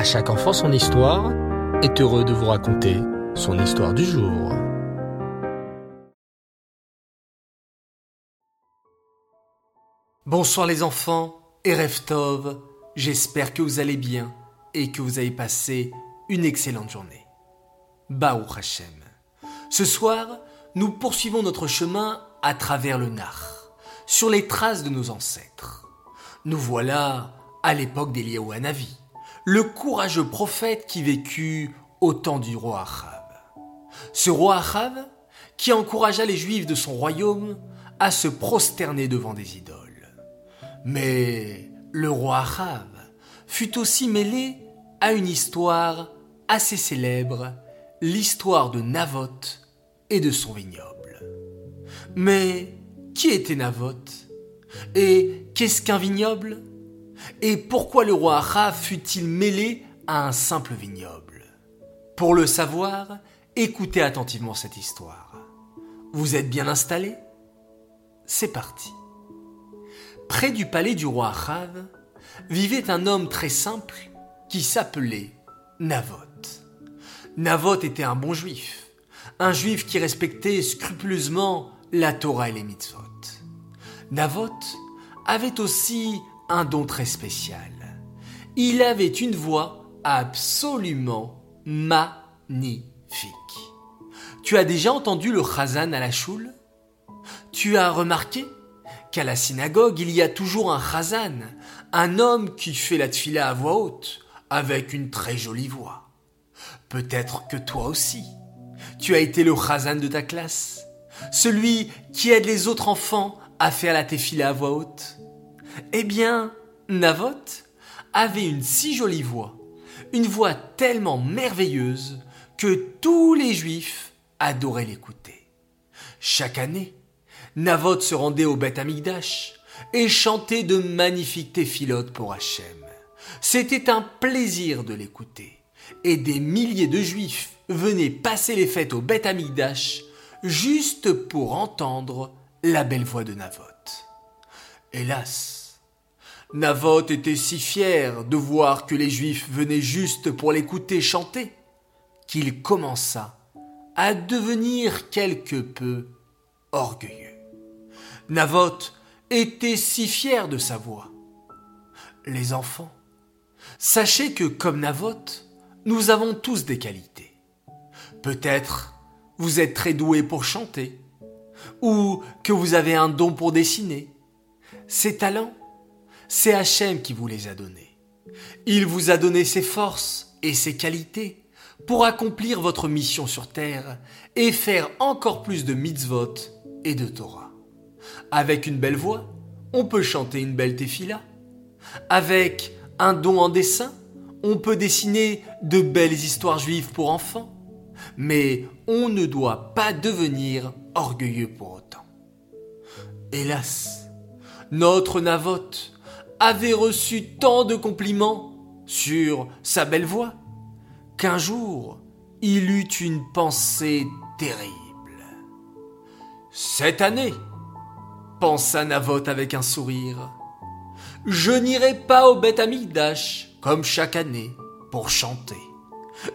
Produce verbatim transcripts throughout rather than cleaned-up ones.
À chaque enfant son histoire est heureux de vous raconter son histoire du jour. Bonsoir les enfants et Erev Tov, j'espère que vous allez bien et que vous avez passé une excellente journée. Baruch Hachem. Ce soir, nous poursuivons notre chemin à travers le Nar, sur les traces de nos ancêtres. Nous voilà à l'époque d'Eliyahu Hanavi, le courageux prophète qui vécut au temps du roi A'hav. Ce roi A'hav qui encouragea les Juifs de son royaume à se prosterner devant des idoles. Mais le roi A'hav fut aussi mêlé à une histoire assez célèbre, l'histoire de Navot et de son vignoble. Mais qui était Navot? Et qu'est-ce qu'un vignoble? Et pourquoi le roi A'hav fut-il mêlé à un simple vignoble? Pour le savoir, écoutez attentivement cette histoire. Vous êtes bien installés? C'est parti. Près du palais du roi A'hav vivait un homme très simple qui s'appelait Navot. Navot était un bon juif, un juif qui respectait scrupuleusement la Torah et les mitzvot. Navot avait aussi un don très spécial. Il avait une voix absolument magnifique. Tu as déjà entendu le chazan à la choule? Tu as remarqué qu'à la synagogue, il y a toujours un chazan, un homme qui fait la tfila à voix haute, avec une très jolie voix. Peut-être que toi aussi, tu as été le chazan de ta classe, celui qui aide les autres enfants à faire la tfila à voix haute. Eh bien, Navot avait une si jolie voix, une voix tellement merveilleuse que tous les Juifs adoraient l'écouter. Chaque année, Navot se rendait au Beth Amikdash et chantait de magnifiques téfilotes pour Hachem. C'était un plaisir de l'écouter et des milliers de Juifs venaient passer les fêtes au Beth Amikdash juste pour entendre la belle voix de Navot. Hélas, Navot était si fier de voir que les Juifs venaient juste pour l'écouter chanter qu'il commença à devenir quelque peu orgueilleux. Navot était si fier de sa voix. Les enfants, sachez que comme Navot, nous avons tous des qualités. Peut-être vous êtes très doué pour chanter ou que vous avez un don pour dessiner. Ces talents, c'est Hachem qui vous les a donnés. Il vous a donné ses forces et ses qualités pour accomplir votre mission sur terre et faire encore plus de mitzvot et de Torah. Avec une belle voix, on peut chanter une belle tefila. Avec un don en dessin, on peut dessiner de belles histoires juives pour enfants. Mais on ne doit pas devenir orgueilleux pour autant. Hélas, notre Navot avait reçu tant de compliments sur sa belle voix qu'un jour, il eut une pensée terrible. « Cette année, pensa Navot avec un sourire, je n'irai pas au Beth Amikdash comme chaque année pour chanter.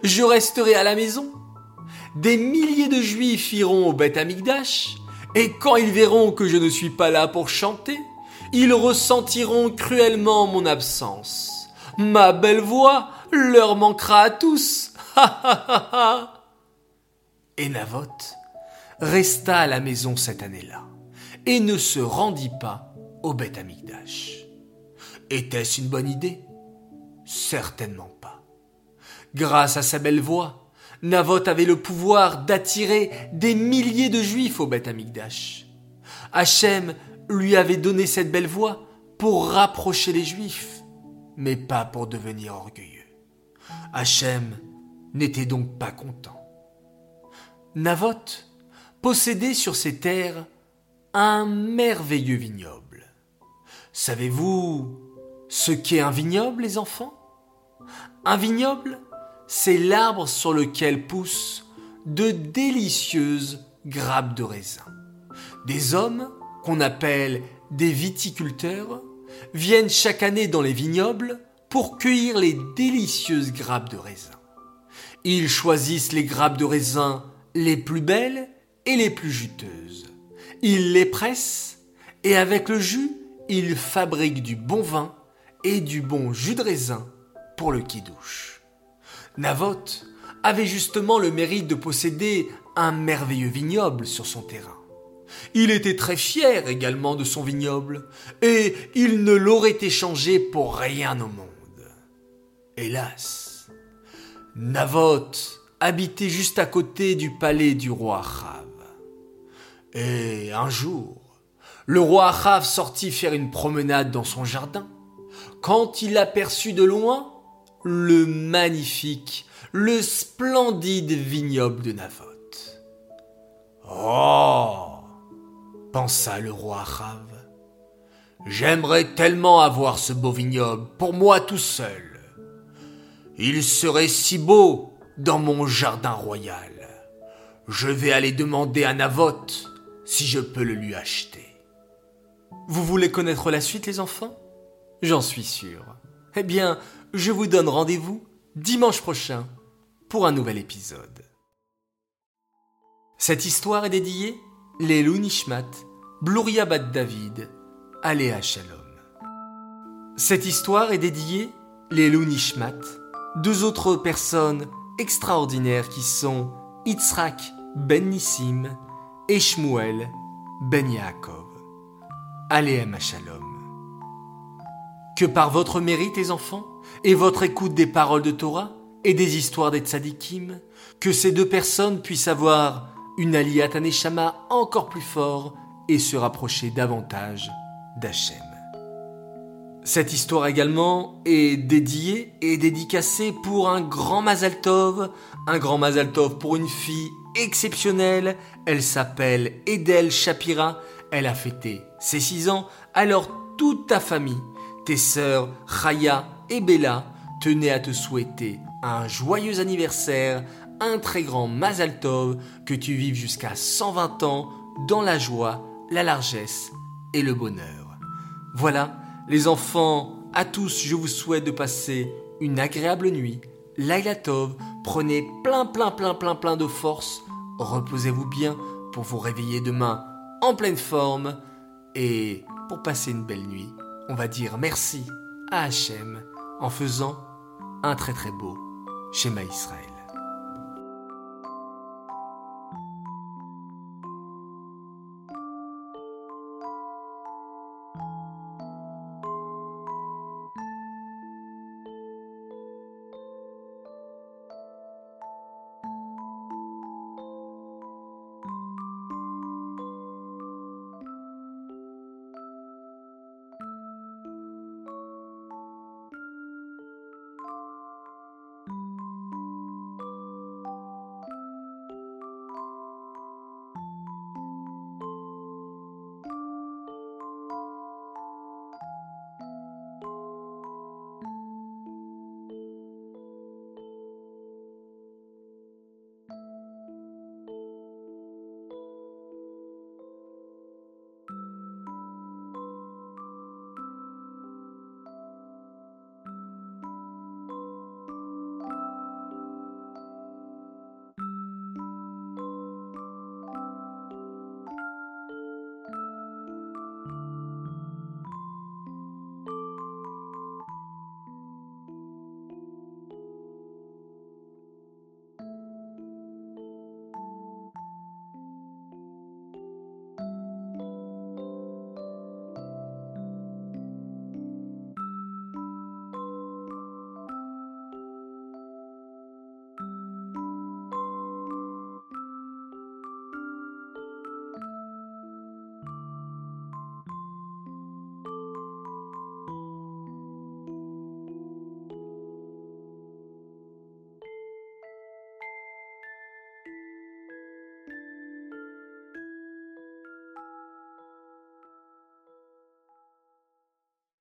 Je resterai à la maison. Des milliers de Juifs iront au Beth Amikdash et quand ils verront que je ne suis pas là pour chanter, ils ressentiront cruellement mon absence. Ma belle voix leur manquera à tous. » Et Navot resta à la maison cette année-là et ne se rendit pas au Beth Amikdash. Était-ce une bonne idée? Certainement pas. Grâce à sa belle voix, Navot avait le pouvoir d'attirer des milliers de Juifs au Beth Amikdash. Hachem lui avait donné cette belle voix pour rapprocher les Juifs, mais pas pour devenir orgueilleux. Hachem n'était donc pas content. Navot possédait sur ses terres un merveilleux vignoble. Savez-vous ce qu'est un vignoble, les enfants? Un vignoble, c'est l'arbre sur lequel poussent de délicieuses grappes de raisin. Des hommes qu'on appelle des viticulteurs, viennent chaque année dans les vignobles pour cueillir les délicieuses grappes de raisin. Ils choisissent les grappes de raisin les plus belles et les plus juteuses. Ils les pressent et avec le jus, ils fabriquent du bon vin et du bon jus de raisin pour le kidouche. Navot avait justement le mérite de posséder un merveilleux vignoble sur son terrain. Il était très fier également de son vignoble et il ne l'aurait échangé pour rien au monde. Hélas, Navot habitait juste à côté du palais du roi A'hav. Et un jour, le roi A'hav sortit faire une promenade dans son jardin quand il aperçut de loin le magnifique, le splendide vignoble de Navot. « Oh !» pensa le roi A'hav. « J'aimerais tellement avoir ce beau vignoble pour moi tout seul. Il serait si beau dans mon jardin royal. Je vais aller demander à Navot si je peux le lui acheter. » Vous voulez connaître la suite, les enfants ? J'en suis sûr. Eh bien, je vous donne rendez-vous dimanche prochain pour un nouvel épisode. Cette histoire est dédiée Lélu Nishmat, Bluria Bat David, Aléa Shalom. Cette histoire est dédiée Lélu Nishmat, deux autres personnes extraordinaires qui sont Yitzhak Ben Nissim et Shmuel Ben Yaakov. Aléa Shalom. Que par votre mérite, les enfants, et votre écoute des paroles de Torah et des histoires des Tsadikim, que ces deux personnes puissent avoir une aliyat haneshama encore plus fort et se rapprocher davantage d'Hachem. Cette histoire également est dédiée et dédicacée pour un grand Mazal Tov, un grand Mazal Tov pour une fille exceptionnelle. Elle s'appelle Edel Shapira. Elle a fêté ses six ans. Alors toute ta famille, tes sœurs Raya et Bella, tenaient à te souhaiter un joyeux anniversaire, un très grand Mazal Tov, que tu vives jusqu'à cent vingt ans dans la joie, la largesse et le bonheur. Voilà, les enfants, à tous, je vous souhaite de passer une agréable nuit. Laila Tov, prenez plein, plein, plein, plein, plein de force. Reposez-vous bien pour vous réveiller demain en pleine forme. Et pour passer une belle nuit, on va dire merci à Hachem en faisant un très, très beau Shema Israël.